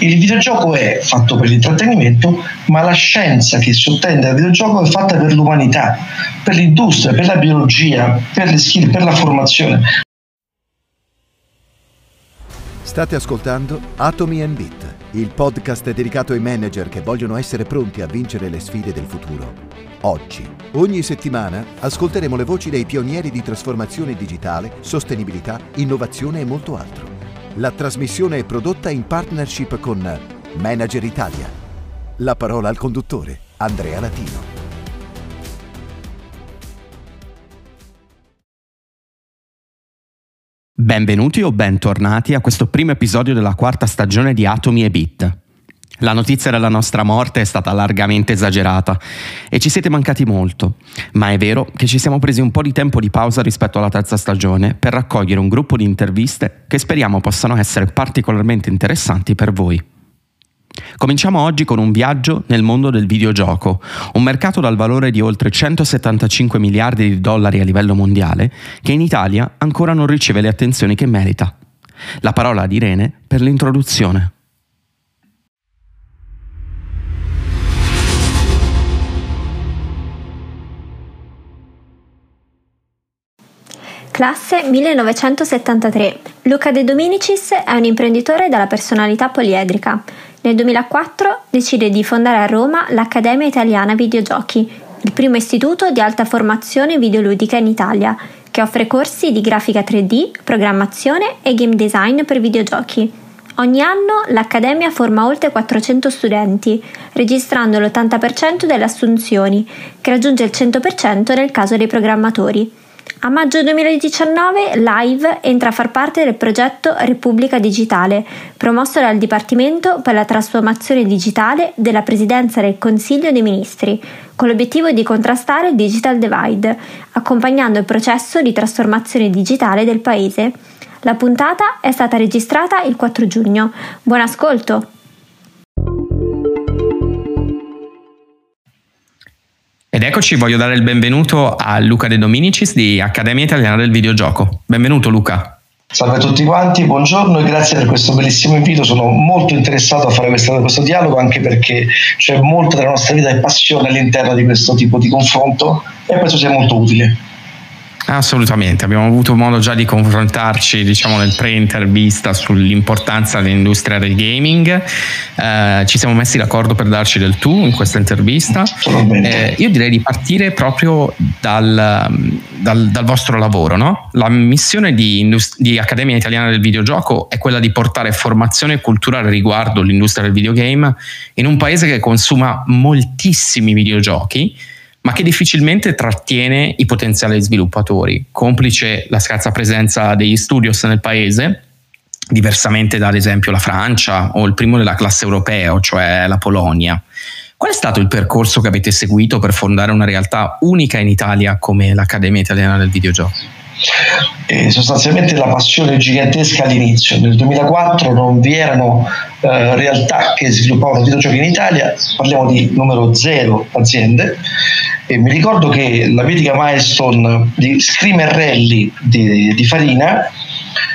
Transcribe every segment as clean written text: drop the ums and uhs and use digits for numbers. Il videogioco è fatto per l'intrattenimento, ma la scienza che sottende al videogioco è fatta per l'umanità, per l'industria, per la biologia, per le skill, per la formazione. State ascoltando Atomi & Bit, il podcast dedicato ai manager che vogliono essere pronti a vincere le sfide del futuro. Oggi, ogni settimana, ascolteremo le voci dei pionieri di trasformazione digitale, sostenibilità, innovazione e molto altro. La trasmissione è prodotta in partnership con Manager Italia. La parola al conduttore, Andrea Latino. Benvenuti o bentornati a questo primo episodio della quarta stagione di Atomi & Bit. La notizia della nostra morte è stata largamente esagerata e ci siete mancati molto, ma è vero che ci siamo presi un po' di tempo di pausa rispetto alla terza stagione per raccogliere un gruppo di interviste che speriamo possano essere particolarmente interessanti per voi. Cominciamo oggi con un viaggio nel mondo del videogioco, un mercato dal valore di oltre 175 miliardi di dollari a livello mondiale che in Italia ancora non riceve le attenzioni che merita. La parola ad Irene per l'introduzione. Classe 1973. Luca De Dominicis è un imprenditore dalla personalità poliedrica. Nel 2004 decide di fondare a Roma l'Accademia Italiana Videogiochi, il primo istituto di alta formazione videoludica in Italia, che offre corsi di grafica 3D, programmazione e game design per videogiochi. Ogni anno l'Accademia forma oltre 400 studenti, registrando l'80% delle assunzioni, che raggiunge il 100% nel caso dei programmatori. A maggio 2019 Live entra a far parte del progetto Repubblica Digitale, promosso dal Dipartimento per la Trasformazione digitale della Presidenza del Consiglio dei Ministri, con l'obiettivo di contrastare il digital divide, accompagnando il processo di trasformazione digitale del Paese. La puntata è stata registrata il 4 giugno. Buon ascolto! Ed eccoci, voglio dare il benvenuto a Luca De Dominicis di Accademia Italiana del Videogioco. Benvenuto Luca. Salve a tutti quanti, buongiorno e grazie per questo bellissimo invito. Sono molto interessato a fare questo dialogo, anche perché c'è molta della nostra vita e passione all'interno di questo tipo di confronto e penso sia molto utile. Assolutamente, abbiamo avuto modo già di confrontarci nel pre-intervista sull'importanza dell'industria del gaming, ci siamo messi d'accordo per darci del tu in questa intervista. Io direi di partire proprio dal vostro lavoro, no? La missione di Accademia Italiana del Videogioco è quella di portare formazione e cultura riguardo l'industria del videogame in un paese che consuma moltissimi videogiochi ma che difficilmente trattiene i potenziali sviluppatori, complice la scarsa presenza degli studios nel paese, diversamente da ad esempio la Francia o il primo della classe europea, cioè la Polonia. Qual è stato il percorso che avete seguito per fondare una realtà unica in Italia come l'Accademia Italiana del Videogioco? Sostanzialmente la passione gigantesca all'inizio. Nel 2004 non vi erano realtà che sviluppavano videogiochi in Italia, parliamo di numero zero aziende, e mi ricordo che la mitica Milestone di Screamer Rally di Farina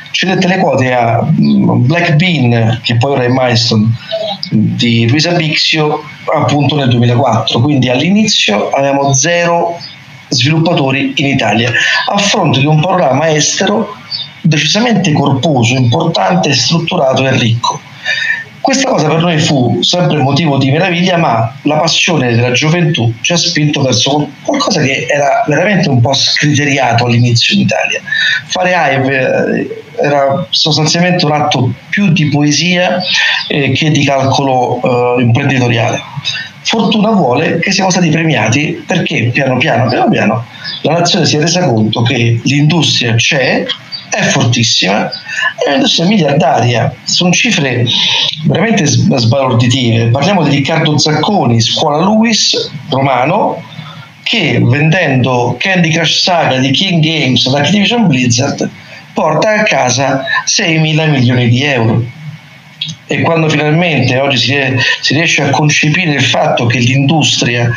cedette le quote a Black Bean, che poi ora è Milestone, di Luisa Bixio, appunto nel 2004. Quindi all'inizio avevamo zero sviluppatori in Italia, a fronte di un programma estero decisamente corposo, importante, strutturato e ricco. Questa cosa per noi fu sempre motivo di meraviglia, ma la passione della gioventù ci ha spinto verso qualcosa che era veramente un po' scriteriato all'inizio in Italia. Fare Hive era sostanzialmente un atto più di poesia che di calcolo imprenditoriale. Fortuna vuole che siamo stati premiati, perché piano piano la nazione si è resa conto che l'industria c'è, è fortissima, è un'industria miliardaria, sono cifre veramente sbalorditive. Parliamo di Riccardo Zacconi, scuola Luis, romano, che vendendo Candy Crush Saga di King Games ad Activision Blizzard porta a casa 6.000 milioni di euro. E quando finalmente oggi si riesce a concepire il fatto che l'industria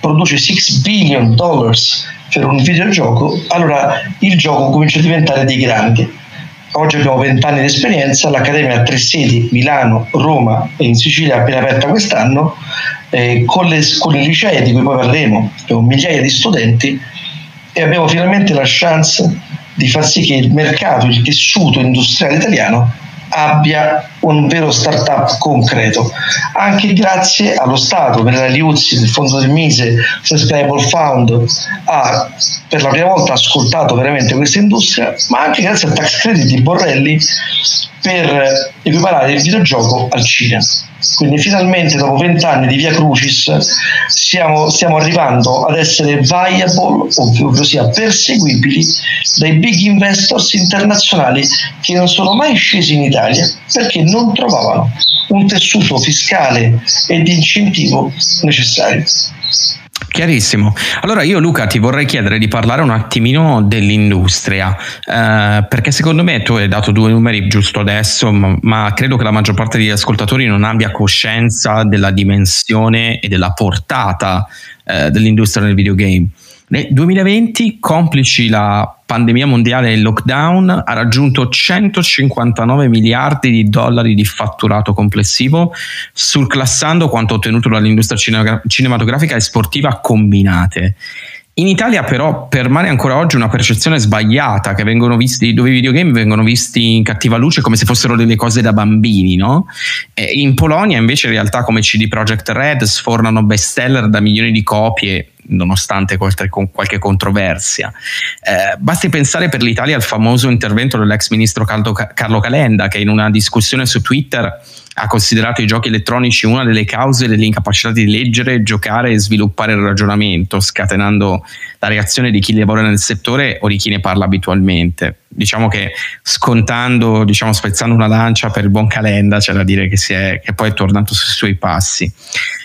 produce $6 billion per un videogioco, allora il gioco comincia a diventare dei grandi. oggi abbiamo 20 anni di esperienza, l'Accademia ha 3 sedi, Milano, Roma e in Sicilia, appena aperta quest'anno, con i licei di cui poi parleremo, abbiamo migliaia di studenti e abbiamo finalmente la chance di far sì che il mercato, il tessuto industriale italiano abbia un vero startup concreto, anche grazie allo Stato, per la Liuzzi, del Fondo del Mise, Sustainable Fund, ha per la prima volta ascoltato veramente questa industria, ma anche grazie al tax credit di Borrelli per equiparare il videogioco al cinema. Quindi finalmente dopo 20 anni di Via Crucis stiamo arrivando ad essere viable, ovvero perseguibili dai big investors internazionali che non sono mai scesi in Italia perché non trovavano un tessuto fiscale e di incentivo necessario. Chiarissimo. Allora io, Luca, ti vorrei chiedere di parlare un attimino dell'industria, perché secondo me tu hai dato 2 numeri giusto adesso, ma credo che la maggior parte degli ascoltatori non abbia coscienza della dimensione e della portata dell'industria nel videogame. Nel 2020, complici la pandemia mondiale e il lockdown, ha raggiunto 159 miliardi di dollari di fatturato complessivo, surclassando quanto ottenuto dall'industria cinematografica e sportiva combinate. In Italia però permane ancora oggi una percezione sbagliata che vengono visti, dove i videogame vengono visti in cattiva luce come se fossero delle cose da bambini, no? E in Polonia invece in realtà come CD Projekt Red sfornano bestseller da milioni di copie, nonostante qualche controversia. Basti pensare per l'Italia al famoso intervento dell'ex ministro Carlo Calenda, che in una discussione su Twitter ha considerato i giochi elettronici una delle cause dell'incapacità di leggere, giocare e sviluppare il ragionamento, scatenando la reazione di chi lavora nel settore o di chi ne parla abitualmente. Diciamo che spezzando una lancia per il buon Calenda, c'è da dire che poi è tornato sui suoi passi.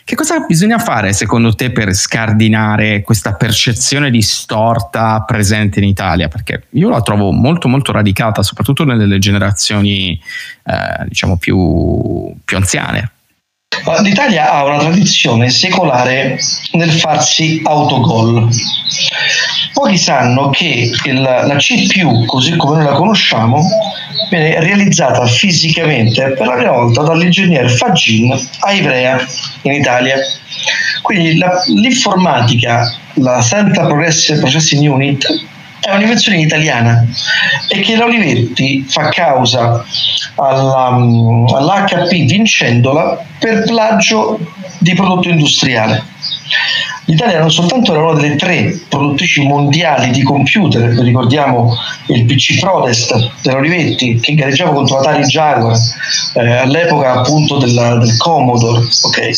Che cosa bisogna fare secondo te per scardinare questa percezione distorta presente in Italia? Perché io la trovo molto molto radicata, soprattutto nelle generazioni più anziane. L'Italia ha una tradizione secolare nel farsi autogol. Pochi sanno che la CPU, così come noi la conosciamo, viene realizzata fisicamente per la prima volta dall'ingegner Faggin a Ivrea in Italia. Quindi l'informatica, la Central Processing Unit, è un'invenzione italiana e che l'Olivetti fa causa all'HP Vincendola per plagio di prodotto industriale. L'Italia non soltanto era una delle 3 produttrici mondiali di computer, ricordiamo il PC Protest dell'Olivetti che gareggiava contro Atari Jaguar, all'epoca appunto del Commodore, okay?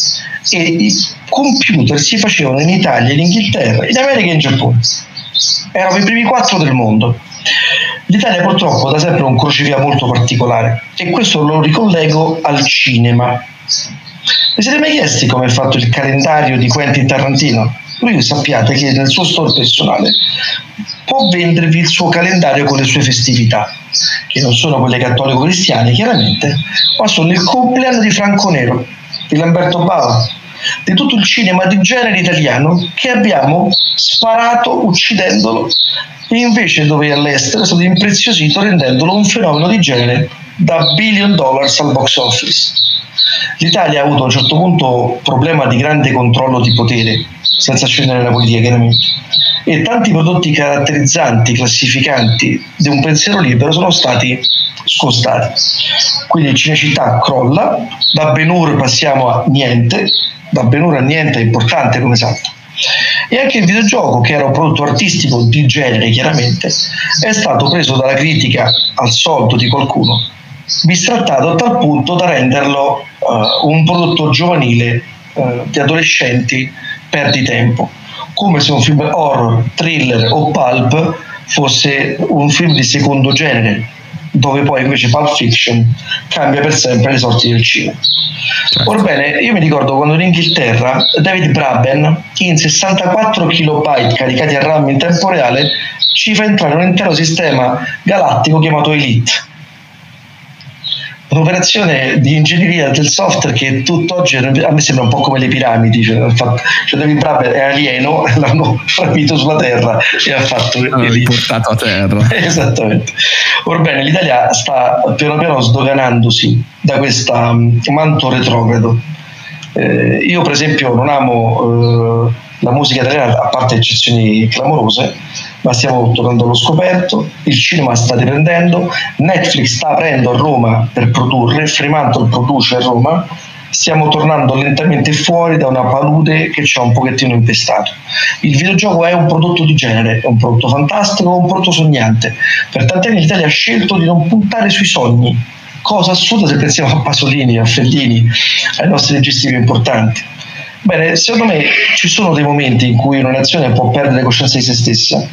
E i computer si facevano in Italia, in Inghilterra, in America e in Giappone. Erano i primi 4 del mondo. L'Italia purtroppo da sempre un crocevia molto particolare e questo lo ricollego al cinema. Vi siete mai chiesti come è fatto il calendario di Quentin Tarantino? Lui, sappiate che nel suo store personale può vendervi il suo calendario con le sue festività, che non sono quelle cattolico-cristiane chiaramente, ma sono il compleanno di Franco Nero, di Lamberto Bava, di tutto il cinema di genere italiano che abbiamo sparato uccidendolo e invece dove all'estero è stato impreziosito rendendolo un fenomeno di genere da $1 billion al box office. L'Italia ha avuto a un certo punto problema di grande controllo di potere, senza scendere nella politica chiaramente, e tanti prodotti caratterizzanti, classificanti di un pensiero libero sono stati scostati. Quindi Cinecittà crolla, da Ben Hur passiamo a niente, da Ben Hur a niente è importante come salto. E anche il videogioco, che era un prodotto artistico di genere chiaramente, è stato preso dalla critica al soldo di qualcuno, bistrattato a tal punto da renderlo un prodotto giovanile, di adolescenti perditempo, come se un film horror, thriller o pulp fosse un film di secondo genere, dove poi invece Pulp Fiction cambia per sempre le sorti del cinema. Orbene, io mi ricordo quando in Inghilterra David Braben in 64 kilobyte caricati a RAM in tempo reale ci fa entrare un intero sistema galattico chiamato Elite. un'operazione di ingegneria del software che tutt'oggi a me sembra un po' come le piramidi, cioè David Braben è alieno, l'hanno framito sulla terra e ha fatto portato a terra. Esattamente. Orbene, l'Italia sta piano piano sdoganandosi da questo manto retrogrado. Io per esempio non amo la musica italiana, a parte eccezioni clamorose, ma stiamo tornando allo scoperto, il cinema sta riprendendo, Netflix sta aprendo a Roma per produrre, Fremantle produce a Roma, stiamo tornando lentamente fuori da una palude che ci ha un pochettino impestato. Il videogioco è un prodotto di genere, è un prodotto fantastico, è un prodotto sognante. Per tanti anni l'Italia ha scelto di non puntare sui sogni, cosa assurda se pensiamo a Pasolini, a Fellini, ai nostri registi più importanti. Bene, secondo me ci sono dei momenti in cui una nazione può perdere coscienza di se stessa,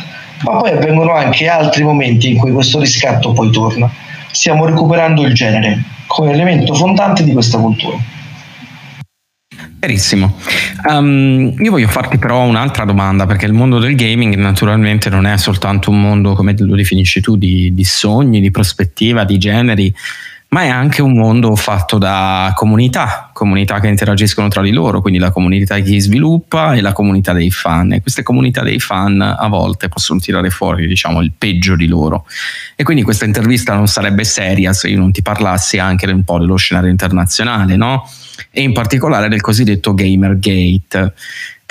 ma poi avvengono anche altri momenti in cui questo riscatto poi torna. Stiamo recuperando il genere come elemento fondante di questa cultura. Verissimo. Io voglio farti però un'altra domanda, perché il mondo del gaming naturalmente non è soltanto un mondo, come lo definisci tu, di sogni, di prospettiva, di generi, ma è anche un mondo fatto da comunità che interagiscono tra di loro, quindi la comunità di chi sviluppa e la comunità dei fan, e queste comunità dei fan a volte possono tirare fuori, diciamo, il peggio di loro. E quindi questa intervista non sarebbe seria se io non ti parlassi anche un po' dello scenario internazionale, no? E in particolare del cosiddetto Gamergate.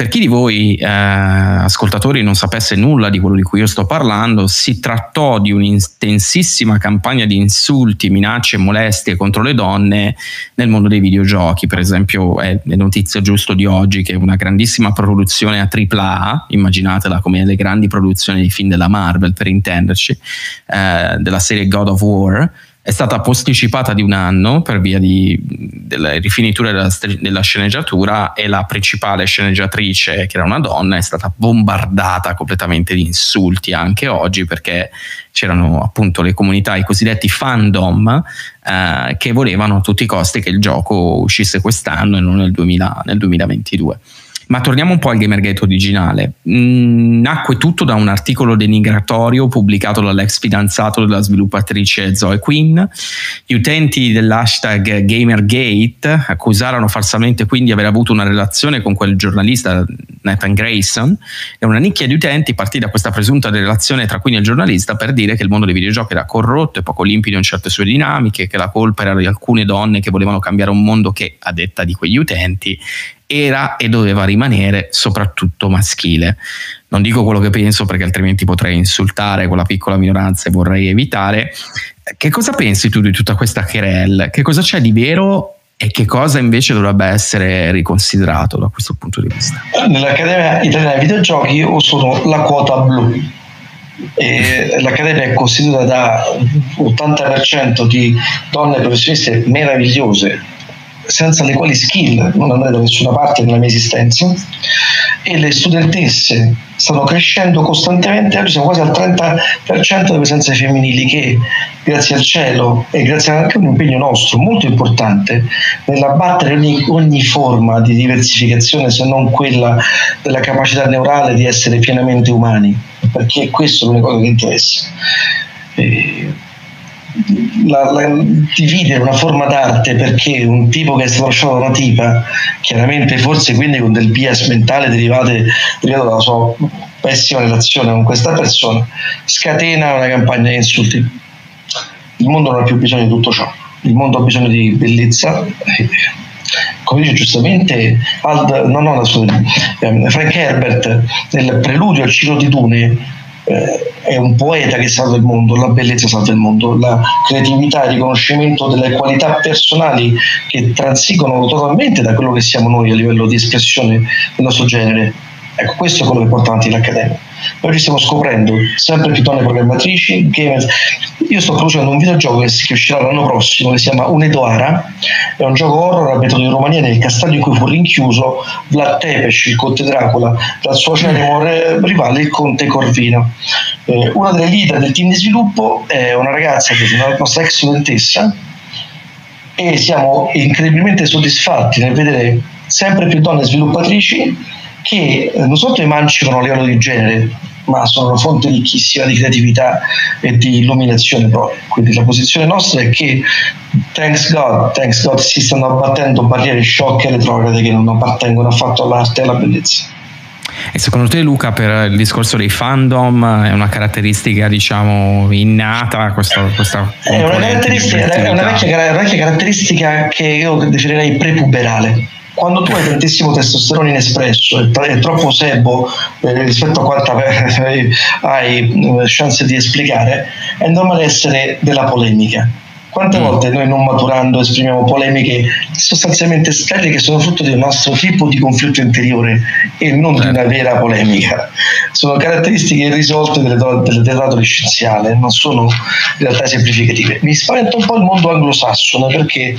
Per chi di voi ascoltatori non sapesse nulla di quello di cui io sto parlando, si trattò di un'intensissima campagna di insulti, minacce e molestie contro le donne nel mondo dei videogiochi. Per esempio è notizia giusto di oggi che una grandissima produzione a AAA, immaginatela come le grandi produzioni dei film della Marvel per intenderci, della serie God of War, è stata posticipata di un anno per via delle rifiniture della sceneggiatura, e la principale sceneggiatrice, che era una donna, è stata bombardata completamente di insulti anche oggi, perché c'erano appunto le comunità, i cosiddetti fandom, che volevano a tutti i costi che il gioco uscisse quest'anno e non nel 2022. Ma torniamo un po' al Gamergate originale. Nacque tutto da un articolo denigratorio pubblicato dall'ex fidanzato della sviluppatrice Zoe Quinn. Gli utenti dell'hashtag Gamergate accusarono falsamente quindi di aver avuto una relazione con quel giornalista Nathan Grayson, e una nicchia di utenti partì da questa presunta relazione tra Quinn e il giornalista per dire che il mondo dei videogiochi era corrotto e poco limpido in certe sue dinamiche, che la colpa era di alcune donne che volevano cambiare un mondo che, a detta di quegli utenti, era e doveva rimanere soprattutto maschile. Non dico quello che penso perché altrimenti potrei insultare quella piccola minoranza e vorrei evitare. Che cosa pensi tu di tutta questa querelle? Che cosa c'è di vero e che cosa invece dovrebbe essere riconsiderato da questo punto di vista? Nell'Accademia Italiana Videogiochi io sono la quota blu. E l'Accademia è costituita da 80% di donne professioniste meravigliose, senza le quali skill non andrei da nessuna parte nella mia esistenza, e le studentesse stanno crescendo costantemente, oggi siamo quasi al 30% delle presenze femminili, che grazie al cielo e grazie anche a un impegno nostro molto importante nell'abbattere ogni forma di diversificazione, se non quella della capacità neurale di essere pienamente umani, perché questo è l'unica cosa che interessa. Dividere una forma d'arte perché un tipo che è stato lasciato da una tipa, chiaramente forse quindi con del bias mentale derivato dalla sua pessima relazione con questa persona, scatena una campagna di insulti. Il mondo non ha più bisogno di tutto ciò, il mondo ha bisogno di bellezza. Come dice giustamente Frank Herbert nel preludio al Ciro di Dune, è un poeta che salva il mondo, la bellezza salva il mondo, la creatività, il riconoscimento delle qualità personali che transigono totalmente da quello che siamo noi a livello di espressione del nostro genere. Ecco, questo è quello che porta avanti l'Accademia. Noi ci stiamo scoprendo sempre più donne programmatrici, gamer. Io sto producendo un videogioco che uscirà l'anno prossimo, che si chiama Unidata, è un gioco horror ambientato in Romania, nel castello in cui fu rinchiuso Vlad Tepes, il conte Dracula, dal suo acerrimo rivale il conte Corvino. Una delle leader del team di sviluppo è una ragazza che è una nostra ex studentessa, e siamo incredibilmente soddisfatti nel vedere sempre più donne sviluppatrici che non solo emancipano a livello di genere, ma sono una fonte ricchissima di creatività e di illuminazione proprio. Quindi la posizione nostra è che thanks God si stanno abbattendo barriere sciocche e retrograde che non appartengono affatto all'arte e alla bellezza. E secondo te, Luca, per il discorso dei fandom è una caratteristica, diciamo, innata? Questa è una vecchia caratteristica che io definirei prepuberale. Quando tu hai tantissimo testosterone inespresso e troppo sebo rispetto a quanta hai chance di esplicare, è normale essere della polemica. Quante volte noi, non maturando, esprimiamo polemiche sostanzialmente sterili che sono frutto del nostro tipo di conflitto interiore e non di una vera polemica? Sono caratteristiche irrisolte dell'eratore scienziale, non sono in realtà semplificative. Mi spaventa un po' il mondo anglosassone, perché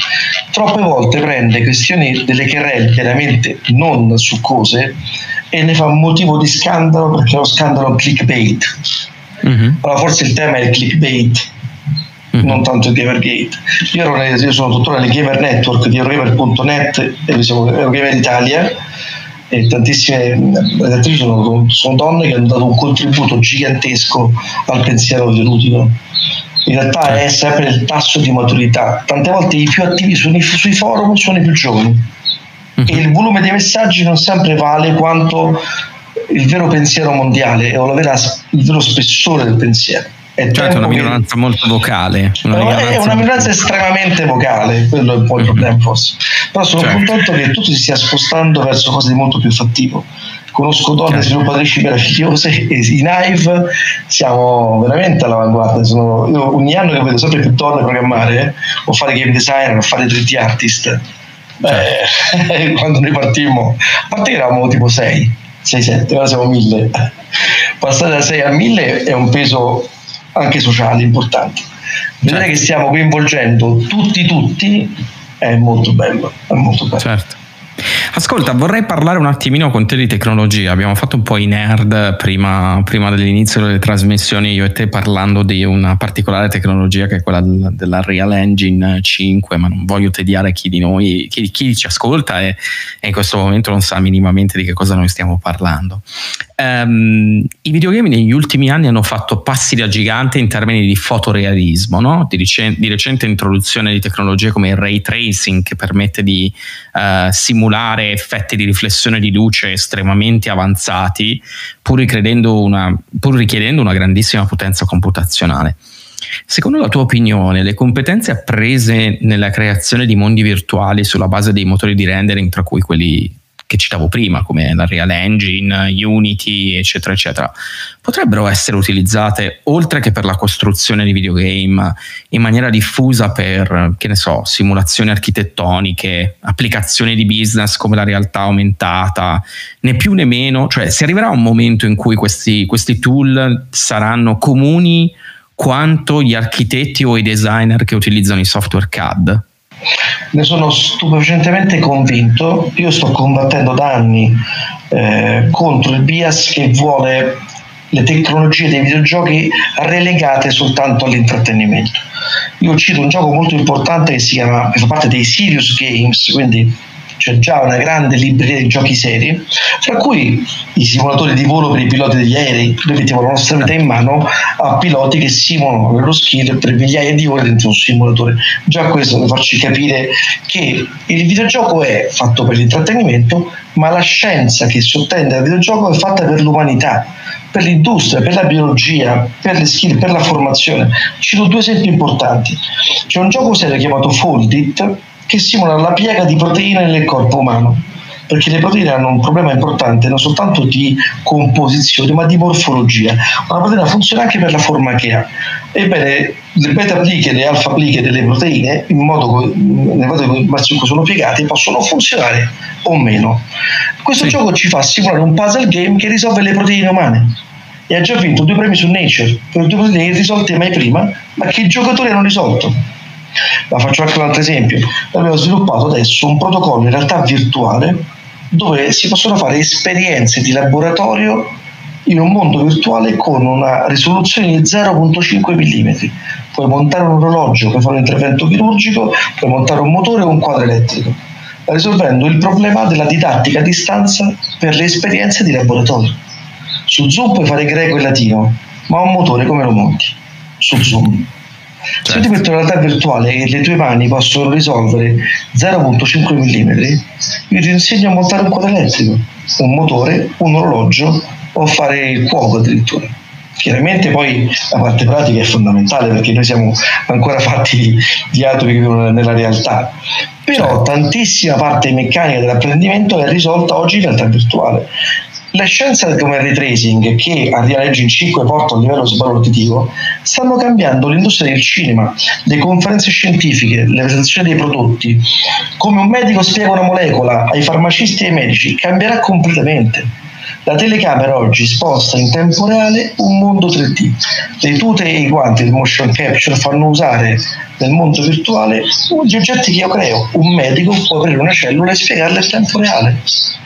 troppe volte prende questioni delle querelle veramente non succose e ne fa un motivo di scandalo, perché è uno scandalo clickbait. Allora, forse il tema è il clickbait, non tanto il Gamergate. Io sono tuttora nel Gamer Network di Eurogamer.net e siamo Eurogamer Italia, e tantissime redattrici sono donne che hanno dato un contributo gigantesco al pensiero videoludico. In realtà è sempre il tasso di maturità. Tante volte i più attivi sui forum sono i più giovani, e il volume dei messaggi non sempre vale quanto il vero pensiero mondiale o il vero spessore del pensiero. Certo, è una minoranza molto vocale, è una minoranza estremamente vocale, quello è un po' il problema forse. Però sono contento che tutto si stia spostando verso cose di molto più fattivo. Conosco donne sviluppatrici meravigliose in live, siamo veramente all'avanguardia. Io ogni anno che vedo sempre più donne programmare o fare game designer o fare 3D artist. Quando noi partimmo, a parte che eravamo tipo 6-7, ora siamo 1000. Passare da 6 a 1000 è un peso anche sociale importante. Vedere che stiamo coinvolgendo tutti è molto bello, è molto bello. Certo. Ascolta, vorrei parlare un attimino con te di tecnologia. Abbiamo fatto un po' i nerd prima dell'inizio delle trasmissioni, io e te, parlando di una particolare tecnologia che è quella della Real Engine 5, ma non voglio tediare chi di noi, chi ci ascolta e in questo momento non sa minimamente di che cosa noi stiamo parlando. I videogame negli ultimi anni hanno fatto passi da gigante in termini di fotorealismo, no? Di recente introduzione di tecnologie come il Ray tracing, che permette di simulare effetti di riflessione di luce estremamente avanzati, pur richiedendo una grandissima potenza computazionale. Secondo la tua opinione, le competenze apprese nella creazione di mondi virtuali sulla base dei motori di rendering, tra cui quelli che citavo prima, come la Real Engine, Unity, eccetera, eccetera, potrebbero essere utilizzate, oltre che per la costruzione di videogame, in maniera diffusa per, che ne so, simulazioni architettoniche, applicazioni di business come la realtà aumentata, né più né meno? Cioè, si arriverà a un momento in cui questi tool saranno comuni quanto gli architetti o i designer che utilizzano i software CAD? Ne sono stupefacentemente convinto. Io sto combattendo da anni contro il bias che vuole le tecnologie dei videogiochi relegate soltanto all'intrattenimento. Io cito un gioco molto importante che fa parte dei Serious Games, quindi c'è già una grande libreria di giochi seri, tra cui i simulatori di volo per i piloti degli aerei. Noi mettiamo la nostra vita in mano a piloti che simulano lo skill per migliaia di ore dentro un simulatore. Già questo deve farci capire che il videogioco è fatto per l'intrattenimento, ma la scienza che sottende al videogioco è fatta per l'umanità, per l'industria, per la biologia, per le skill, per la formazione. Cito due esempi importanti. C'è un gioco serio chiamato Foldit, che simula la piega di proteine nel corpo umano, perché le proteine hanno un problema importante non soltanto di composizione ma di morfologia. Una proteina funziona anche per la forma che ha. Ebbene, le beta pliche e le alfa pliche delle proteine, nel modo in cui sono piegate, possono funzionare o meno. Questo gioco ci fa simulare un puzzle game che risolve le proteine umane, e ha già vinto 2 premi su Nature per 2 proteine risolte mai prima, ma che i giocatori hanno risolto. Ma faccio anche un altro esempio. Abbiamo sviluppato adesso un protocollo in realtà virtuale dove si possono fare esperienze di laboratorio in un mondo virtuale con una risoluzione di 0.5 mm. Puoi montare un orologio, puoi fare un intervento chirurgico, puoi montare un motore o un quadro elettrico, risolvendo il problema della didattica a distanza per le esperienze di laboratorio. Su Zoom puoi fare greco e latino, ma un motore come lo monti? Su Zoom. Certo. Se ti metto in realtà virtuale e le tue mani possono risolvere 0.5 mm, io ti insegno a montare un quadro elettrico, un motore, un orologio o a fare il fuoco addirittura. Chiaramente poi la parte pratica è fondamentale, perché noi siamo ancora fatti di atomi che vivono nella realtà, però tantissima parte meccanica dell'apprendimento è risolta oggi in realtà virtuale. La scienza come il ray tracing, che arriva oggi in 5 porta a un livello sbalorditivo, stanno cambiando l'industria del cinema, le conferenze scientifiche, le presentazioni dei prodotti. Come un medico spiega una molecola ai farmacisti e ai medici, cambierà completamente. La telecamera oggi sposta in tempo reale un mondo 3D. Le tute e i guanti del motion capture fanno usare nel mondo virtuale gli oggetti che io creo. Un medico può aprire una cellula e spiegarla in tempo reale.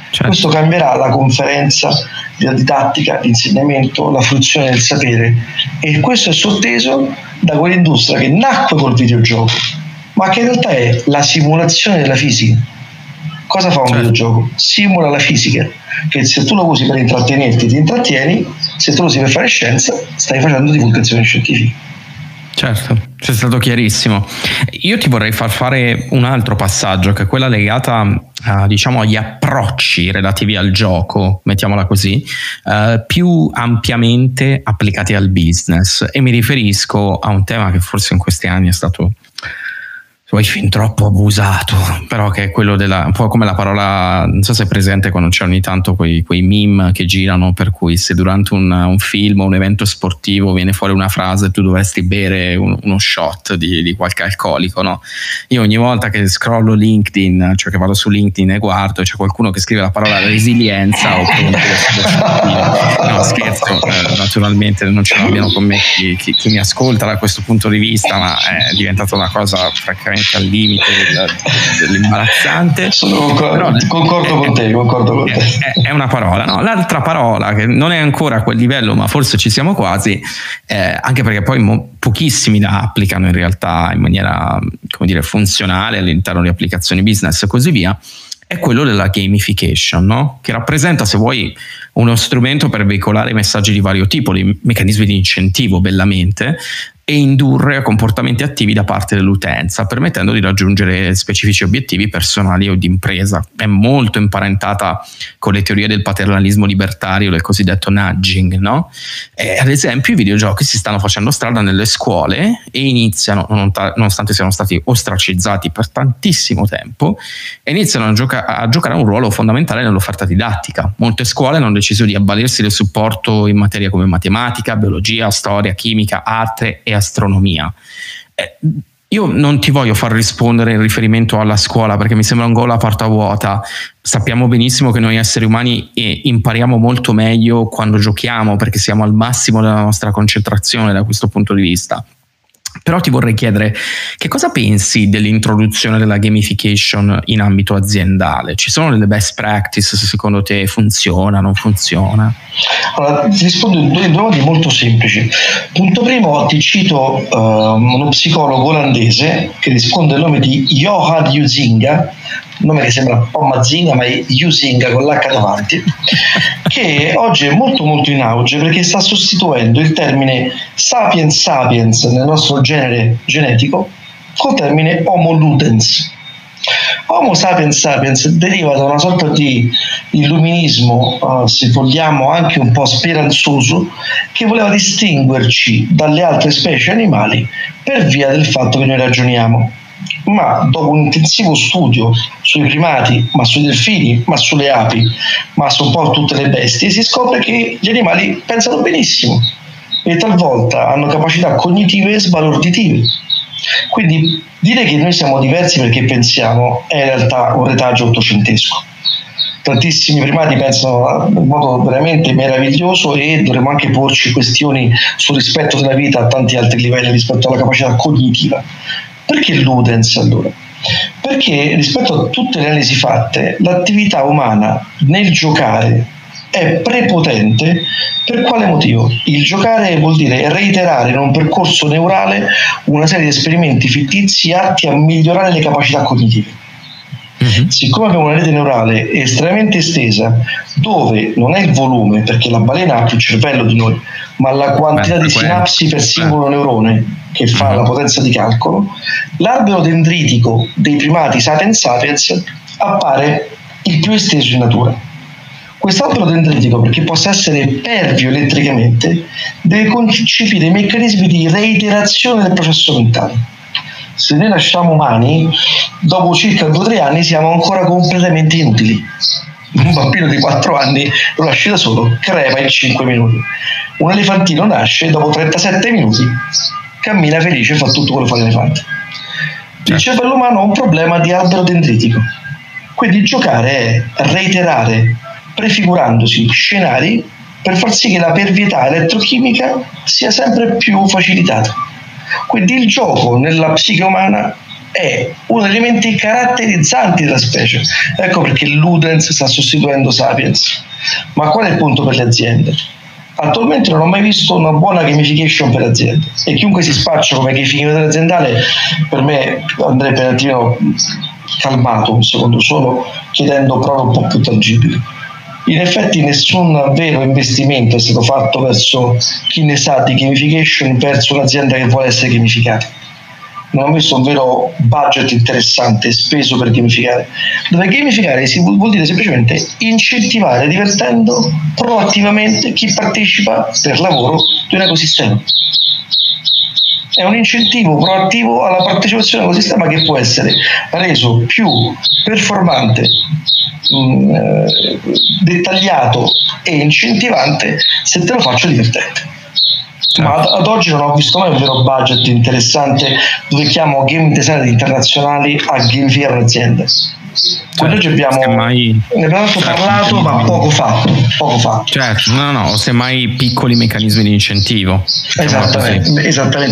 Certo. Questo cambierà la conferenza, la didattica, l'insegnamento, la fruizione del sapere, e questo è sotteso da quell'industria che nacque col videogioco, ma che in realtà è la simulazione della fisica. Cosa fa un videogioco? Simula la fisica, che se tu lo usi per intrattenerti ti intrattieni, se tu lo usi per fare scienza stai facendo divulgazione scientifica. Certo, c'è stato chiarissimo. Io ti vorrei far fare un altro passaggio, che è quella legata diciamo agli approcci relativi al gioco, mettiamola così, più ampiamente applicati al business, e mi riferisco a un tema che forse in questi anni è stato poi fin troppo abusato, però che è quello della, un po' come la parola, non so se è presente quando c'è ogni tanto quei meme che girano, per cui se durante un film o un evento sportivo viene fuori una frase, tu dovresti bere uno shot di qualche alcolico, no? Io ogni volta che scrollo LinkedIn, cioè che vado su LinkedIn e guardo, c'è qualcuno che scrive la parola resilienza o no, scherzo, naturalmente non ce l'abbiano con me chi mi ascolta da questo punto di vista, ma è diventata una cosa francamente al limite dell'imbarazzante. Concordo con te. È una parola, no? L'altra parola che non è ancora a quel livello, ma forse ci siamo quasi, anche perché poi pochissimi la applicano in realtà in maniera, come dire, funzionale all'interno di applicazioni business e così via, è quello della gamification, no? Che rappresenta, se vuoi, uno strumento per veicolare messaggi di vario tipo, di meccanismi di incentivo bellamente, e indurre a comportamenti attivi da parte dell'utenza, permettendo di raggiungere specifici obiettivi personali o di impresa. È molto imparentata con le teorie del paternalismo libertario, del cosiddetto nudging, no? Ad esempio i videogiochi si stanno facendo strada nelle scuole e iniziano, nonostante siano stati ostracizzati per tantissimo tempo, e iniziano a giocare un ruolo fondamentale nell'offerta didattica. Molte scuole hanno deciso di avvalersi del supporto in materie come matematica, biologia, storia, chimica, arte e astronomia. Io non ti voglio far rispondere in riferimento alla scuola, perché mi sembra un gol a porta vuota. Sappiamo benissimo che noi esseri umani impariamo molto meglio quando giochiamo, perché siamo al massimo della nostra concentrazione da questo punto di vista. Però ti vorrei chiedere, che cosa pensi dell'introduzione della gamification in ambito aziendale? Ci sono delle best practice, se secondo te funziona, non funziona? Allora, ti rispondo in due modi molto semplici. Punto primo, ti cito uno psicologo olandese che risponde al nome di Johan Huizinga, nome che sembra un po' Mazinga, ma è Huizinga con l'H davanti, che oggi è molto molto in auge perché sta sostituendo il termine sapiens sapiens nel nostro genere genetico col termine homo ludens. Homo sapiens sapiens deriva da una sorta di illuminismo, se vogliamo anche un po' speranzoso, che voleva distinguerci dalle altre specie animali per via del fatto che noi ragioniamo. Ma dopo un intensivo studio sui primati, ma sui delfini, ma sulle api, ma su un po' tutte le bestie, si scopre che gli animali pensano benissimo e talvolta hanno capacità cognitive e sbalorditive. Quindi dire che noi siamo diversi perché pensiamo è in realtà un retaggio ottocentesco. Tantissimi primati pensano in modo veramente meraviglioso, e dovremmo anche porci questioni sul rispetto della vita a tanti altri livelli rispetto alla capacità cognitiva. Perché ludens allora? Perché rispetto a tutte le analisi fatte, l'attività umana nel giocare è prepotente. Per quale motivo? Il giocare vuol dire reiterare in un percorso neurale una serie di esperimenti fittizi atti a migliorare le capacità cognitive. Siccome abbiamo una rete neurale estremamente estesa, dove non è il volume, perché la balena ha più cervello di noi, ma la quantità di sinapsi per singolo neurone che fa la potenza di calcolo, l'albero dendritico dei primati sapiens sapiens appare il più esteso in natura. Quest'albero dendritico, perché possa essere pervio elettricamente, deve concepire i meccanismi di reiterazione del processo mentale. Se noi nasciamo umani, dopo circa 2-3 anni siamo ancora completamente inutili. Un bambino di 4 anni lo nasce da solo, crepa in 5 minuti. Un elefantino nasce, dopo 37 minuti cammina felice e fa tutto quello che fa l'elefante. Il cervello umano ha un problema di albero dendritico, quindi giocare è reiterare, prefigurandosi scenari per far sì che la pervietà elettrochimica sia sempre più facilitata. Quindi il gioco nella psiche umana è uno degli elementi caratterizzanti della specie. Ecco perché Ludens sta sostituendo Sapiens. Ma qual è il punto per le aziende? Attualmente non ho mai visto una buona gamification per le aziende, e chiunque si spaccia come gamification aziendale per me andrebbe un attimo calmato, secondo, solo chiedendo prove un po' più tangibili. In effetti nessun vero investimento è stato fatto verso chi ne sa di gamification, verso un'azienda che vuole essere gamificata. Non ho visto un vero budget interessante speso per gamificare, dove gamificare si vuol dire semplicemente incentivare, divertendo proattivamente chi partecipa per lavoro di un ecosistema. È un incentivo proattivo alla partecipazione all'ecosistema che può essere reso più performante, dettagliato e incentivante se te lo faccio divertente. Ma ad oggi non ho visto mai un vero budget interessante dove chiamo game designer internazionali a gamificare l'azienda. Oggi ne abbiamo parlato ma poco fatto. Certo, no, semmai piccoli meccanismi di incentivo. Esattamente,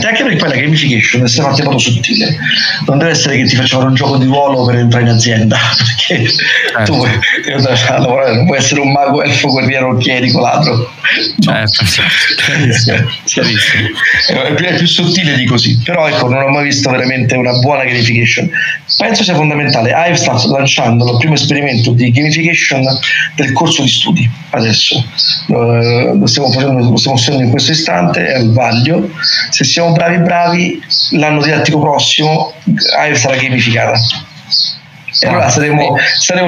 anche perché poi la gamification deve essere fatta in modo sottile. Non deve essere che ti faccia fare un gioco di ruolo per entrare in azienda, perché tu non puoi essere un mago, elfo, guerriero, chierico, ladro. È più sottile di così. Però ecco, non ho mai visto veramente una buona gamification. Penso sia fondamentale. Sta lanciando il primo esperimento di gamification del corso di studi. Adesso lo stiamo facendo in questo istante, è al vaglio. Se siamo bravi, l'anno didattico prossimo AIV sarà gamificata e allora saremo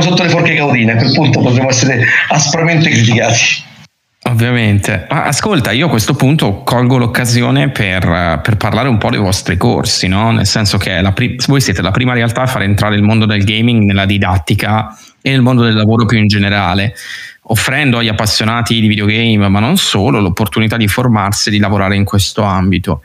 sotto le forche caudine. A quel punto potremo essere aspramente criticati. Ovviamente. Ma ascolta, io a questo punto colgo l'occasione per parlare un po' dei vostri corsi, no? Nel senso che voi siete la prima realtà a far entrare il mondo del gaming nella didattica e nel mondo del lavoro più in generale, offrendo agli appassionati di videogame, ma non solo, l'opportunità di formarsi e di lavorare in questo ambito.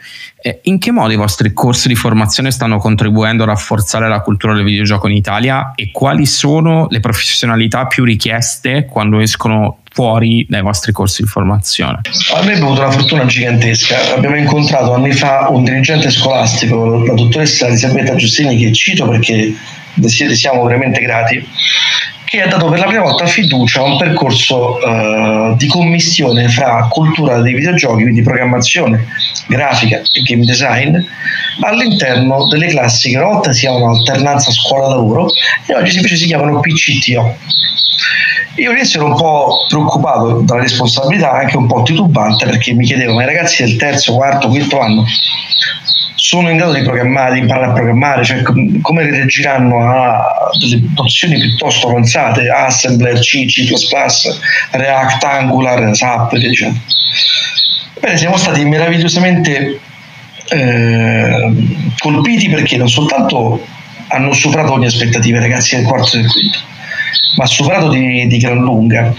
In che modo i vostri corsi di formazione stanno contribuendo a rafforzare la cultura del videogioco in Italia e quali sono le professionalità più richieste quando escono fuori dai vostri corsi di formazione? Abbiamo avuto una fortuna gigantesca. Abbiamo incontrato anni fa un dirigente scolastico, la dottoressa Elisabetta Giustini, che cito perché siamo veramente grati, che ha dato per la prima volta fiducia a un percorso di commissione fra cultura dei videogiochi, quindi programmazione, grafica e game design, all'interno delle classi che una volta si chiamano alternanza scuola-lavoro e oggi invece si chiamano PCTO. Io lì ero un po' preoccupato dalla responsabilità, anche un po' titubante, perché mi chiedevo, ma i ragazzi del terzo, quarto, quinto anno sono in grado di imparare a programmare? Cioè, come reagiranno a delle nozioni piuttosto avanzate, Assembler, C++, React, Angular, SAP, eccetera. Bene, siamo stati meravigliosamente colpiti, perché non soltanto hanno superato ogni aspettativa i ragazzi del quarto e del quinto, ma superato di gran lunga.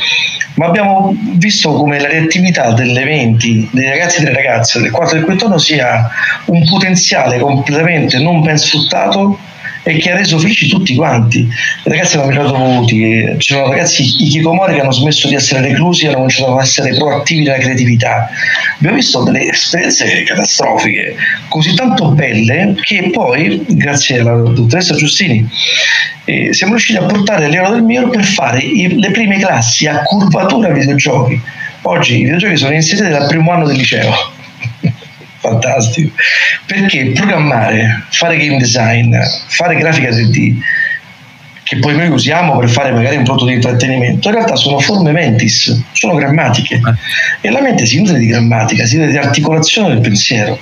Ma abbiamo visto come la reattività delle menti, dei ragazzi e delle ragazze del quarto e del quinto anno sia un potenziale completamente non ben sfruttato e che ha reso felici tutti quanti. I ragazzi hanno migliorato molti, c'erano ragazzi i hikikomori che hanno smesso di essere reclusi e hanno cominciato ad essere proattivi nella creatività. Abbiamo visto delle esperienze catastrofiche, così tanto belle, che poi, grazie alla dottoressa Giustini, siamo riusciti a portare Leonardo del Miro per fare le prime classi a curvatura videogiochi. Oggi i videogiochi sono inseriti dal primo anno del liceo. Fantastico, perché programmare, fare game design, fare grafica 3D che poi noi usiamo per fare magari un prodotto di intrattenimento, in realtà sono forme mentis, sono grammatiche, e la mente si nutre di grammatica, si nutre di articolazione del pensiero,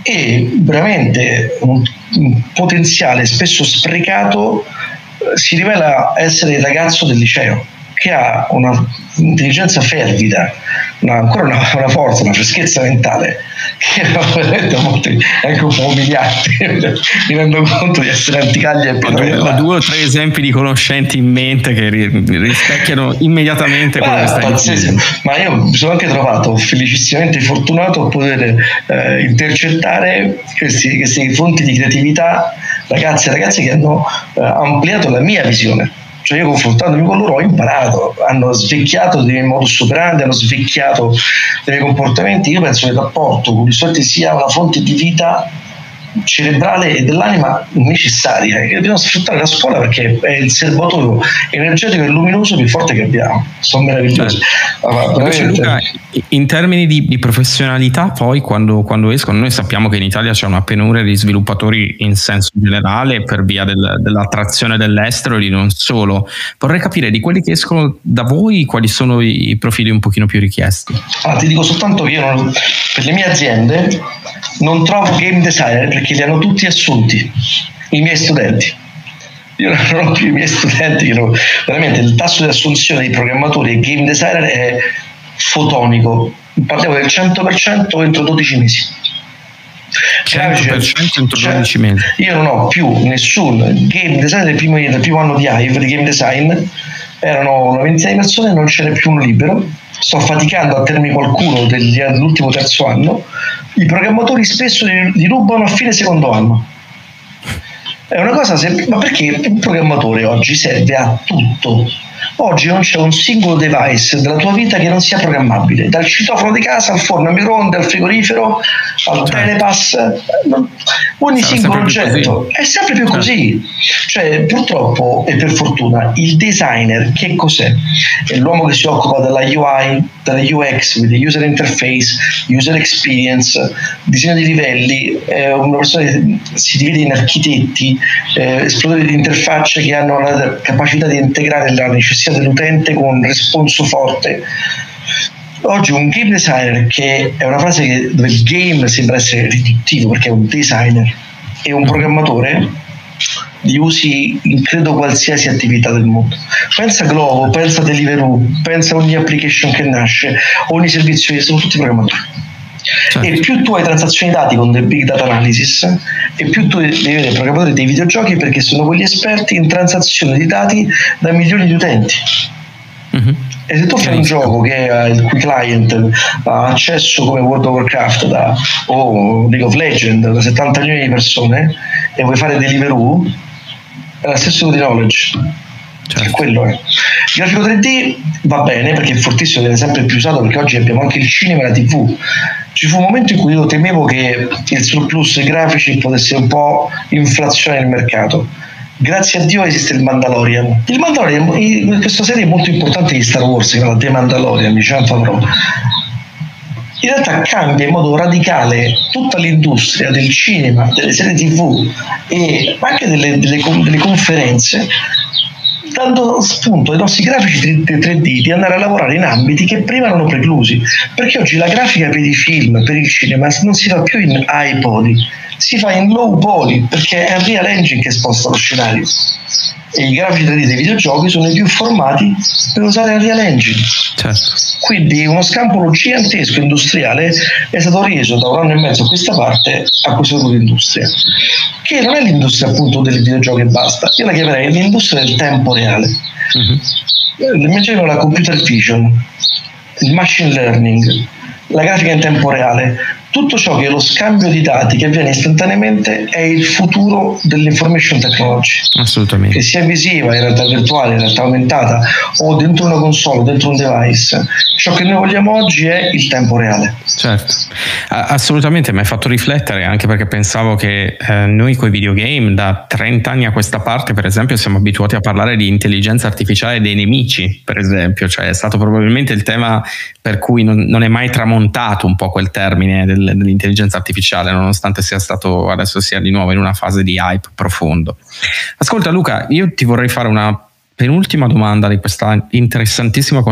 e veramente un potenziale spesso sprecato si rivela essere il ragazzo del liceo, che ha un'intelligenza fervida, ancora una forza, una freschezza mentale che veramente a volte è anche un po' umiliante. Mi rendo conto di essere anticaglia. Ho due o tre esempi di conoscenti in mente che rispecchiano immediatamente quello che stai dicendo. Ma io mi sono anche trovato felicissimamente fortunato a poter intercettare queste fonti di creatività, ragazzi e ragazze che hanno ampliato la mia visione. Cioè, io confrontandomi con loro ho imparato, hanno svecchiato dei modus operandi, hanno svecchiato dei comportamenti. Io penso che il rapporto con gli studenti sia una fonte di vita cerebrale e dell'anima necessaria, che dobbiamo sfruttare la scuola perché è il serbatoio energetico e luminoso più forte che abbiamo. Sono meravigliosi. Allora, Luca, in termini di professionalità, poi quando escono, noi sappiamo che in Italia c'è una penuria di sviluppatori in senso generale per via dell'attrazione dell'estero e di non solo. Vorrei capire di quelli che escono da voi quali sono i profili un pochino più richiesti. Ti dico soltanto che io per le mie aziende non trovo game designer perché li hanno tutti assunti i miei studenti. Io non ho più i miei studenti, veramente il tasso di assunzione di programmatori e game designer è fotonico, parliamo del 100% entro 12 mesi. 100% entro 12 mesi. Io non ho più nessun game designer del primo anno di Hive di game design, erano una ventina di persone, non ce n'è più uno libero. Sto faticando a tenermi qualcuno dell'ultimo terzo anno. I programmatori spesso li rubano a fine secondo anno. È una cosa semplice, ma perché un programmatore oggi serve a tutto. Oggi non c'è un singolo device della tua vita che non sia programmabile, dal citofono di casa al forno a microonde, al frigorifero, al telepass, ogni singolo oggetto è sempre più così. Cioè, purtroppo e per fortuna, il designer che cos'è? È l'uomo che si occupa della UI, della UX, quindi user interface, user experience, disegno di livelli, una persona che si divide in architetti, esploratori di interfacce che hanno la capacità di integrare la necessità dell'utente con un responso forte. Oggi un game designer, che è una frase dove il game sembra essere riduttivo perché è un designer, e un programmatore li usi in credo qualsiasi attività del mondo. Pensa a Glovo, pensa a Deliveroo, pensa a ogni application che nasce, ogni servizio, sono tutti programmatori. Certo. E più tu hai transazioni dati con del big data analysis, e più tu devi avere programmatori dei videogiochi, perché sono quelli esperti in transazione di dati da milioni di utenti. Mm-hmm. E se tu fai un gioco che il cui client ha accesso come World of Warcraft o League of Legends da 70 milioni di persone, e vuoi fare Deliveroo, è la stessa di knowledge. Certo. Quello è. Il grafico 3D va bene perché è fortissimo, viene sempre più usato, perché oggi abbiamo anche il cinema e la TV. Ci fu un momento in cui io temevo che il surplus dei grafici potesse un po' inflazionare il mercato. Grazie a Dio esiste il Mandalorian. Il Mandalorian, questa serie molto importante di Star Wars, che chiama The Mandalorian, diciamo, in realtà cambia in modo radicale tutta l'industria del cinema, delle serie TV e anche delle conferenze, dando spunto ai nostri grafici 3D di andare a lavorare in ambiti che prima erano preclusi, perché oggi la grafica per i film, per il cinema, non si fa più in high poly, si fa in low poly, perché è Unreal Engine che sposta lo scenario, e i grafici 3D dei videogiochi sono i più formati per usare Unreal Engine. Certo. Quindi uno scampolo gigantesco industriale è stato reso da un anno e mezzo a questa parte a questo tipo di industria, che non è l'industria appunto del videogioco e basta, io la chiamerei l'industria del tempo reale. Mm-hmm. Immaginiamo la computer vision, il machine learning, la grafica in tempo reale, tutto ciò che è lo scambio di dati che avviene istantaneamente è il futuro dell'information technology. Assolutamente. Che sia visiva, in realtà virtuale, in realtà aumentata, o dentro una console, dentro un device. Ciò che noi vogliamo oggi è il tempo reale. Certo, assolutamente, mi hai fatto riflettere, anche perché pensavo che noi coi videogame da 30 anni a questa parte, per esempio, siamo abituati a parlare di intelligenza artificiale dei nemici, per esempio, cioè è stato probabilmente il tema per cui non è mai tramontato un po' quel termine dell'intelligenza artificiale, nonostante sia stato adesso sia di nuovo in una fase di hype profondo. Ascolta Luca, io ti vorrei fare una penultima domanda di questa interessantissima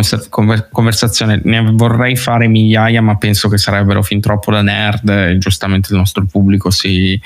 conversazione. Ne vorrei fare migliaia, ma penso che sarebbero fin troppo da nerd e giustamente il nostro pubblico si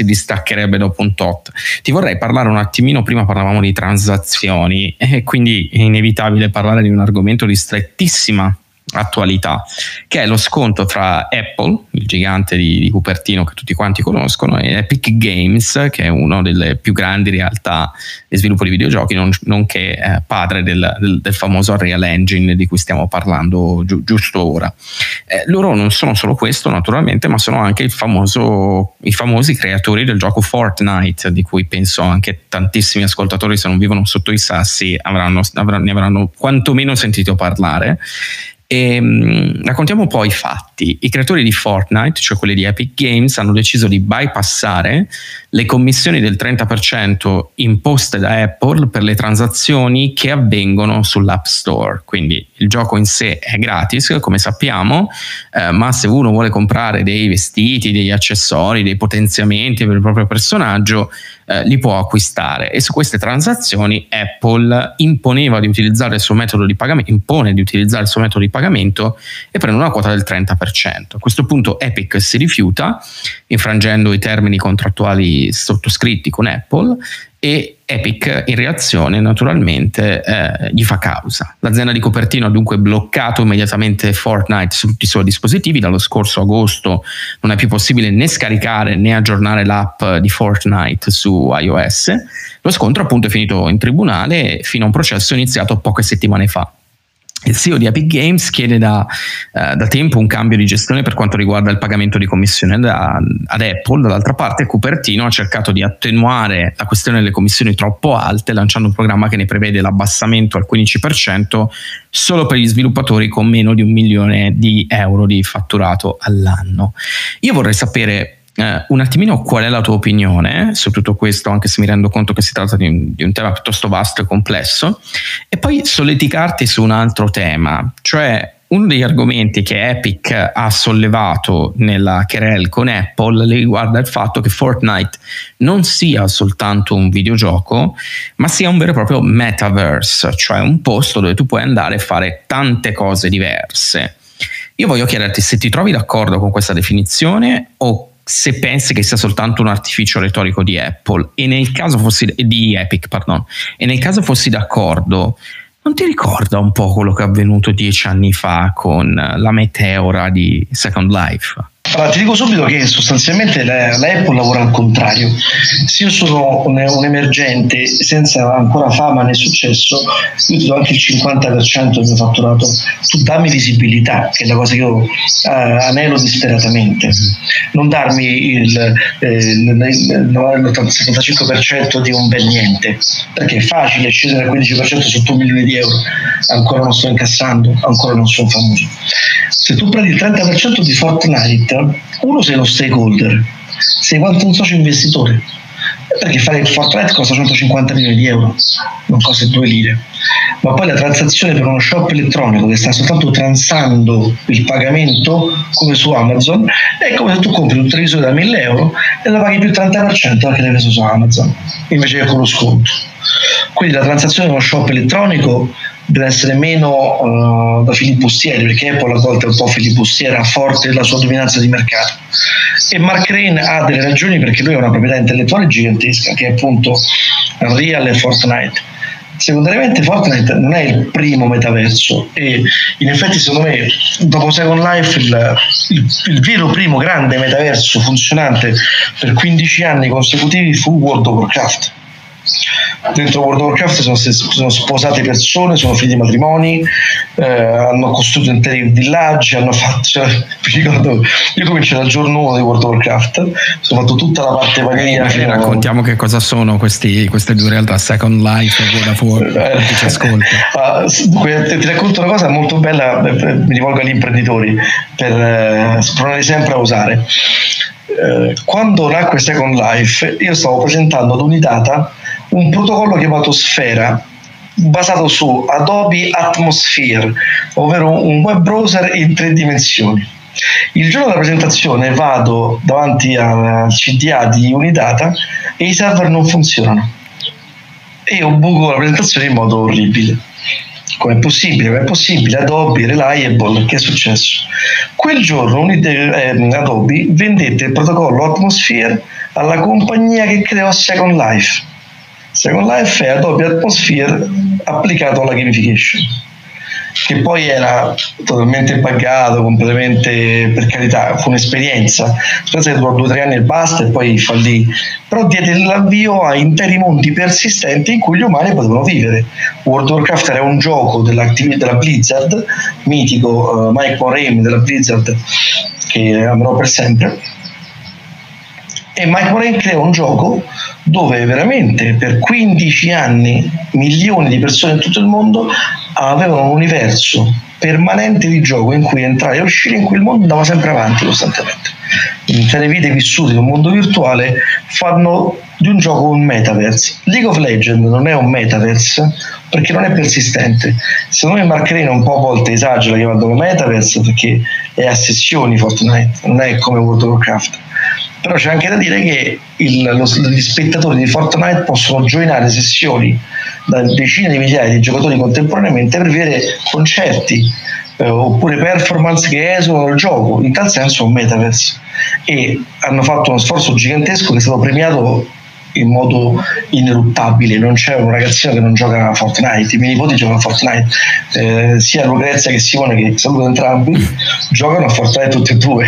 distaccherebbe dopo un tot. Ti vorrei parlare un attimino, prima parlavamo di transazioni e quindi è inevitabile parlare di un argomento di strettissima attualità, che è lo scontro tra Apple, il gigante di Cupertino che tutti quanti conoscono, e Epic Games, che è una delle più grandi realtà di sviluppo di videogiochi, nonché padre del famoso Unreal Engine di cui stiamo parlando giusto ora. Loro non sono solo questo naturalmente, ma sono anche i famosi creatori del gioco Fortnite, di cui penso anche tantissimi ascoltatori, se non vivono sotto i sassi, ne avranno quantomeno sentito parlare. E raccontiamo poi i fatti. I creatori di Fortnite, cioè quelli di Epic Games, hanno deciso di bypassare le commissioni del 30% imposte da Apple per le transazioni che avvengono sull'App Store. Quindi il gioco in sé è gratis, come sappiamo, ma se uno vuole comprare dei vestiti, degli accessori, dei potenziamenti per il proprio personaggio, li può acquistare, e su queste transazioni Apple impone di utilizzare il suo metodo di pagamento e prende una quota del 30%. A questo punto Epic si rifiuta, infrangendo i termini contrattuali sottoscritti con Apple, e Epic in reazione naturalmente gli fa causa. L'azienda di Cupertino ha dunque bloccato immediatamente Fortnite su tutti i suoi dispositivi. Dallo scorso agosto non è più possibile né scaricare né aggiornare l'app di Fortnite su iOS. Lo scontro appunto è finito in tribunale fino a un processo iniziato poche settimane fa. Il CEO di Epic Games chiede da tempo un cambio di gestione per quanto riguarda il pagamento di commissione ad Apple. Dall'altra parte Cupertino ha cercato di attenuare la questione delle commissioni troppo alte, lanciando un programma che ne prevede l'abbassamento al 15% solo per gli sviluppatori con meno di €1 milione di fatturato all'anno. Io vorrei sapere un attimino qual è la tua opinione su tutto questo, anche se mi rendo conto che si tratta di un tema piuttosto vasto e complesso, e poi solleticarti su un altro tema, cioè uno degli argomenti che Epic ha sollevato nella querel con Apple riguarda il fatto che Fortnite non sia soltanto un videogioco, ma sia un vero e proprio metaverse, cioè un posto dove tu puoi andare e fare tante cose diverse. Io voglio chiederti se ti trovi d'accordo con questa definizione o se pensi che sia soltanto un artificio retorico di Apple, e nel caso fossi di Epic, e nel caso fossi d'accordo, non ti ricorda un po' quello che è avvenuto 10 anni fa con la meteora di Second Life? Allora, ti dico subito che sostanzialmente la Apple lavora al contrario. Se io sono un emergente senza ancora fama né successo, io ti do anche il 50% del mio fatturato, tu dammi visibilità, che è la cosa che io anelo disperatamente. Non darmi l'85% di un bel niente, perché è facile scendere al 15% sotto €1 milione, ancora non sto incassando, ancora non sono famoso. Se tu prendi il 30% di Fortnite, uno sei lo stakeholder, sei quanto un socio investitore, perché fare il Fortnite costa €150 milioni, non costa €2, ma poi la transazione per uno shop elettronico che sta soltanto transando il pagamento, come su Amazon, è come se tu compri un televisore da €1000 e lo paghi più il 30% anche preso su Amazon, invece che con lo sconto. Quindi la transazione per uno shop elettronico deve essere meno da filibustieri, perché Apple a volte è un po' filibustiera, forte la sua dominanza di mercato, e Mark Rain ha delle ragioni, perché lui ha una proprietà intellettuale gigantesca che è appunto Unreal e Fortnite. Secondariamente Fortnite non è il primo metaverso, e in effetti secondo me dopo Second Life il vero primo grande metaverso funzionante per 15 anni consecutivi fu World of Warcraft. Dentro World of Warcraft sono sposate persone, sono finiti matrimoni, hanno costruito interi villaggi, hanno fatto, ricordo, io cominciai dal giorno 1 di World of Warcraft, sono fatto tutta la parte pagana. Raccontiamo che cosa sono queste due realtà, Second Life e World of Warcraft, ci ascolta. Ti racconto una cosa molto bella, mi rivolgo agli imprenditori per spronare sempre a usare. Quando nacque Second Life io stavo presentando ad Unidata un protocollo chiamato Sfera, basato su Adobe Atmosphere, ovvero un web browser in 3 dimensioni. Il giorno della presentazione vado davanti al CDA di Unidata e i server non funzionano e io buco la presentazione in modo orribile. Com'è possibile? Com'è possibile? Adobe, Reliable, che è successo? Quel giorno Adobe vendette il protocollo Atmosphere alla compagnia che creò Second Life. Second Life è Adobe Atmosphere applicato alla gamification, che poi era totalmente buggato, completamente, per carità, fu un'esperienza, spesa che durò 2 o 3 anni e basta e poi fallì, però diede l'avvio a interi mondi persistenti in cui gli umani potevano vivere. World of Warcraft era un gioco della Blizzard, mitico, Michael Rain della Blizzard, che amerò per sempre, e Michael Rain creò un gioco dove veramente per 15 anni milioni di persone in tutto il mondo avevano un universo permanente di gioco in cui entrare e uscire, in cui il mondo andava sempre avanti costantemente. Intere vite vissute in un mondo virtuale fanno di un gioco un metaverse. League of Legends non è un metaverse perché non è persistente. Secondo me Mark Rain un po' a volte esagera chiamandolo metaverse perché è a sessioni Fortnite, non è come World of Warcraft. Però c'è anche da dire che gli spettatori di Fortnite possono joinare sessioni da decine di migliaia di giocatori contemporaneamente per vedere concerti oppure performance che esulano dal gioco, in tal senso un metaverse, e hanno fatto uno sforzo gigantesco che è stato premiato in modo ineluttabile. Non c'è un ragazzino che non gioca a Fortnite, i miei nipoti giocano a Fortnite, sia Lucrezia che Simone, che saluto entrambi, giocano a Fortnite tutti e due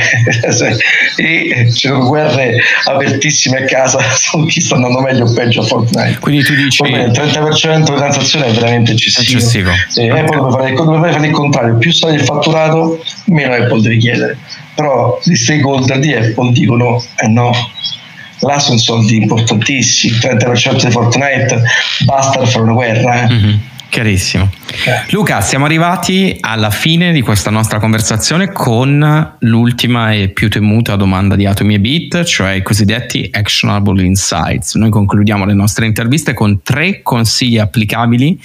e ci sono guerre apertissime a casa su chi sta andando meglio o peggio a Fortnite. Quindi tu dici il 30% di transazione è veramente eccessivo. Apple dovrebbe fare il contrario: più sale il fatturato, meno Apple deve chiedere, però gli stakeholder di Apple dicono no, là sono soldi importantissimi, il 30% di Fortnite basta per fare una guerra. Mm-hmm. Chiarissimo. Luca, siamo arrivati alla fine di questa nostra conversazione con l'ultima e più temuta domanda di Atomi & Bit, cioè i cosiddetti actionable insights. Noi concludiamo le nostre interviste con 3 consigli applicabili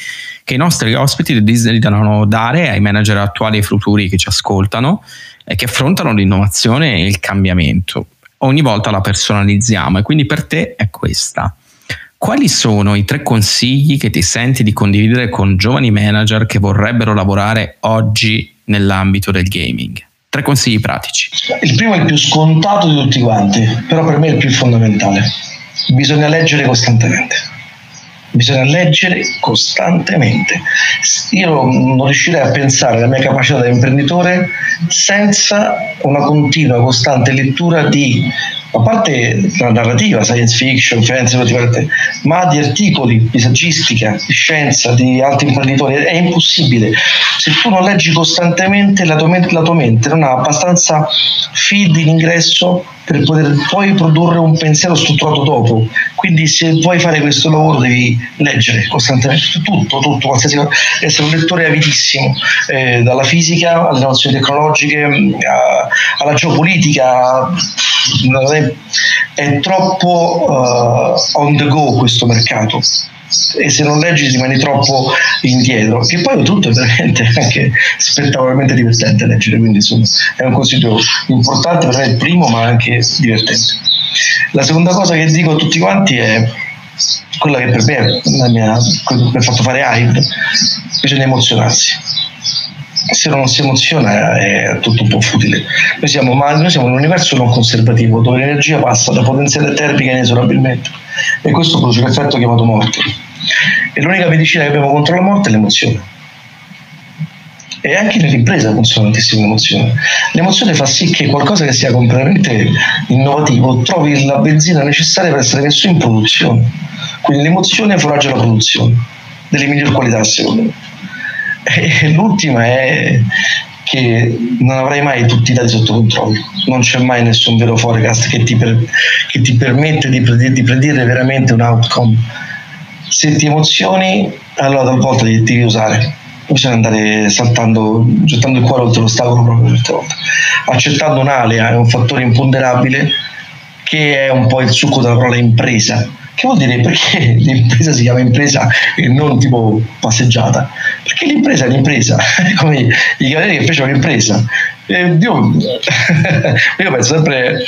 che i nostri ospiti desiderano dare ai manager attuali e futuri che ci ascoltano e che affrontano l'innovazione e il cambiamento. Ogni volta la personalizziamo e quindi per te è questa. Quali sono i 3 consigli che ti senti di condividere con giovani manager che vorrebbero lavorare oggi nell'ambito del gaming? 3 consigli pratici. Il primo è il più scontato di tutti quanti, però per me è il più fondamentale. Bisogna leggere costantemente. Bisogna leggere costantemente. Io non riuscirei a pensare alla mia capacità da imprenditore senza una continua, costante lettura di, a parte la narrativa, science fiction, ma di articoli, paesaggistica, di scienza, di altri imprenditori. È impossibile. Se tu non leggi costantemente, la tua mente non ha abbastanza feed in ingresso per poter poi produrre un pensiero strutturato dopo. Quindi se vuoi fare questo lavoro devi leggere costantemente tutto, qualsiasi cosa, essere un lettore avidissimo, dalla fisica alle nozioni tecnologiche, alla geopolitica. È troppo on the go questo mercato e se non leggi rimani troppo indietro, che poi tutto è veramente anche spettacolarmente divertente leggere, quindi insomma è un consiglio importante, per me il primo ma anche divertente. La seconda cosa che dico a tutti quanti è quella che per me mi ha fatto fare hype: bisogna emozionarsi. Se non si emoziona è tutto un po' futile. Noi siamo un universo non conservativo dove l'energia passa da potenziale termica inesorabilmente e questo produce un effetto chiamato morte, e l'unica medicina che abbiamo contro la morte è l'emozione. E anche nell'impresa funziona tantissimo l'emozione. L'emozione fa sì che qualcosa che sia completamente innovativo trovi la benzina necessaria per essere messo in produzione, quindi l'emozione foraggia la produzione delle miglior qualità, secondo me. E l'ultima è che non avrai mai tutti i dati sotto controllo, non c'è mai nessun vero forecast che ti permette di predire veramente un outcome. Se ti emozioni, allora talvolta ti devi usare, bisogna andare saltando, gettando il cuore oltre l'ostacolo proprio certe volte, accettando un'alea, è un fattore imponderabile che è un po' il succo della parola impresa, Che vuol dire perché l'impresa si chiama impresa e non tipo passeggiata? Perché l'impresa è l'impresa, come i cavalieri che fecero l'impresa. Io penso sempre.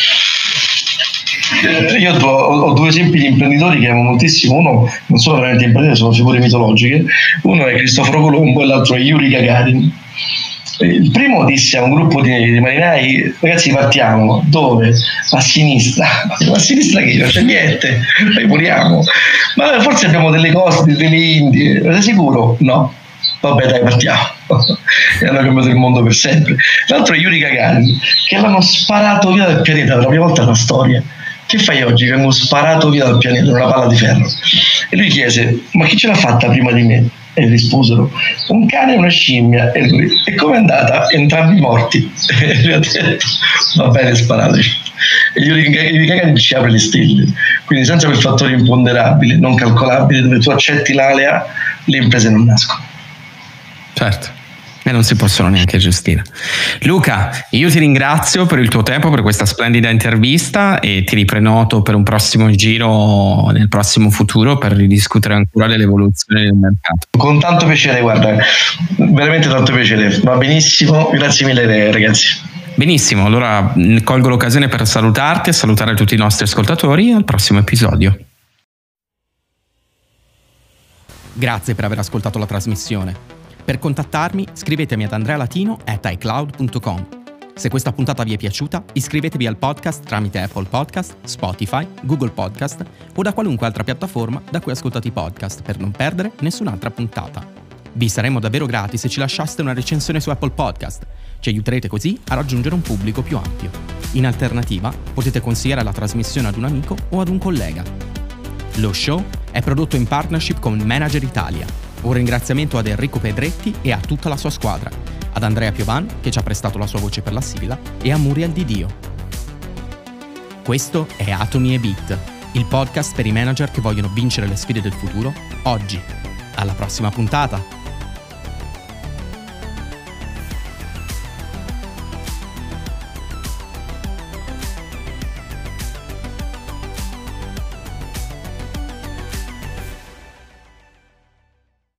Io ho due esempi di imprenditori che amo moltissimo. Uno non sono veramente imprenditori, sono figure mitologiche. Uno è Cristoforo Colombo e l'altro è Yuri Gagarin. Il primo disse a un gruppo di marinai: ragazzi, partiamo. Dove? A sinistra. A sinistra che non c'è niente, noi moriamo. Ma forse abbiamo delle coste, delle Indie. Sei sicuro? No. Vabbè, dai, partiamo. E hanno cambiato il mondo per sempre. L'altro è Yuri Gagarin, che l'hanno sparato via dal pianeta per la prima volta nella storia. Che fai oggi? Che hanno sparato via dal pianeta una palla di ferro. E lui chiese: ma chi ce l'ha fatta prima di me? E risposero: un cane e una scimmia. E lui: e com'è andata? Entrambi morti. E lui ha detto: va bene, sparateci. E gli cagani ci apre le stelle. Quindi senza quel fattore imponderabile, non calcolabile, dove tu accetti l'alea, le imprese non nascono. Certo, e non si possono neanche gestire. Luca, io ti ringrazio per il tuo tempo, per questa splendida intervista, e ti riprenoto per un prossimo giro nel prossimo futuro per ridiscutere ancora dell'evoluzione del mercato. Con tanto piacere, guarda, veramente tanto piacere, va benissimo, grazie mille ragazzi. Benissimo, allora colgo l'occasione per salutarti e salutare tutti i nostri ascoltatori, al prossimo episodio. Grazie per aver ascoltato la trasmissione. Per contattarmi scrivetemi ad andrealatino@icloud.com. Se questa puntata vi è piaciuta, iscrivetevi al podcast tramite Apple Podcast, Spotify, Google Podcast o da qualunque altra piattaforma da cui ascoltate i podcast per non perdere nessun'altra puntata. Vi saremmo davvero grati se ci lasciaste una recensione su Apple Podcast, ci aiuterete così a raggiungere un pubblico più ampio. In alternativa, potete consigliare la trasmissione ad un amico o ad un collega. Lo show è prodotto in partnership con Manager Italia. Un ringraziamento ad Enrico Pedretti e a tutta la sua squadra, ad Andrea Piovan che ci ha prestato la sua voce per la sigla e a Muriel Di Dio. Questo è Atomi & Bit, il podcast per i manager che vogliono vincere le sfide del futuro oggi. Alla prossima puntata!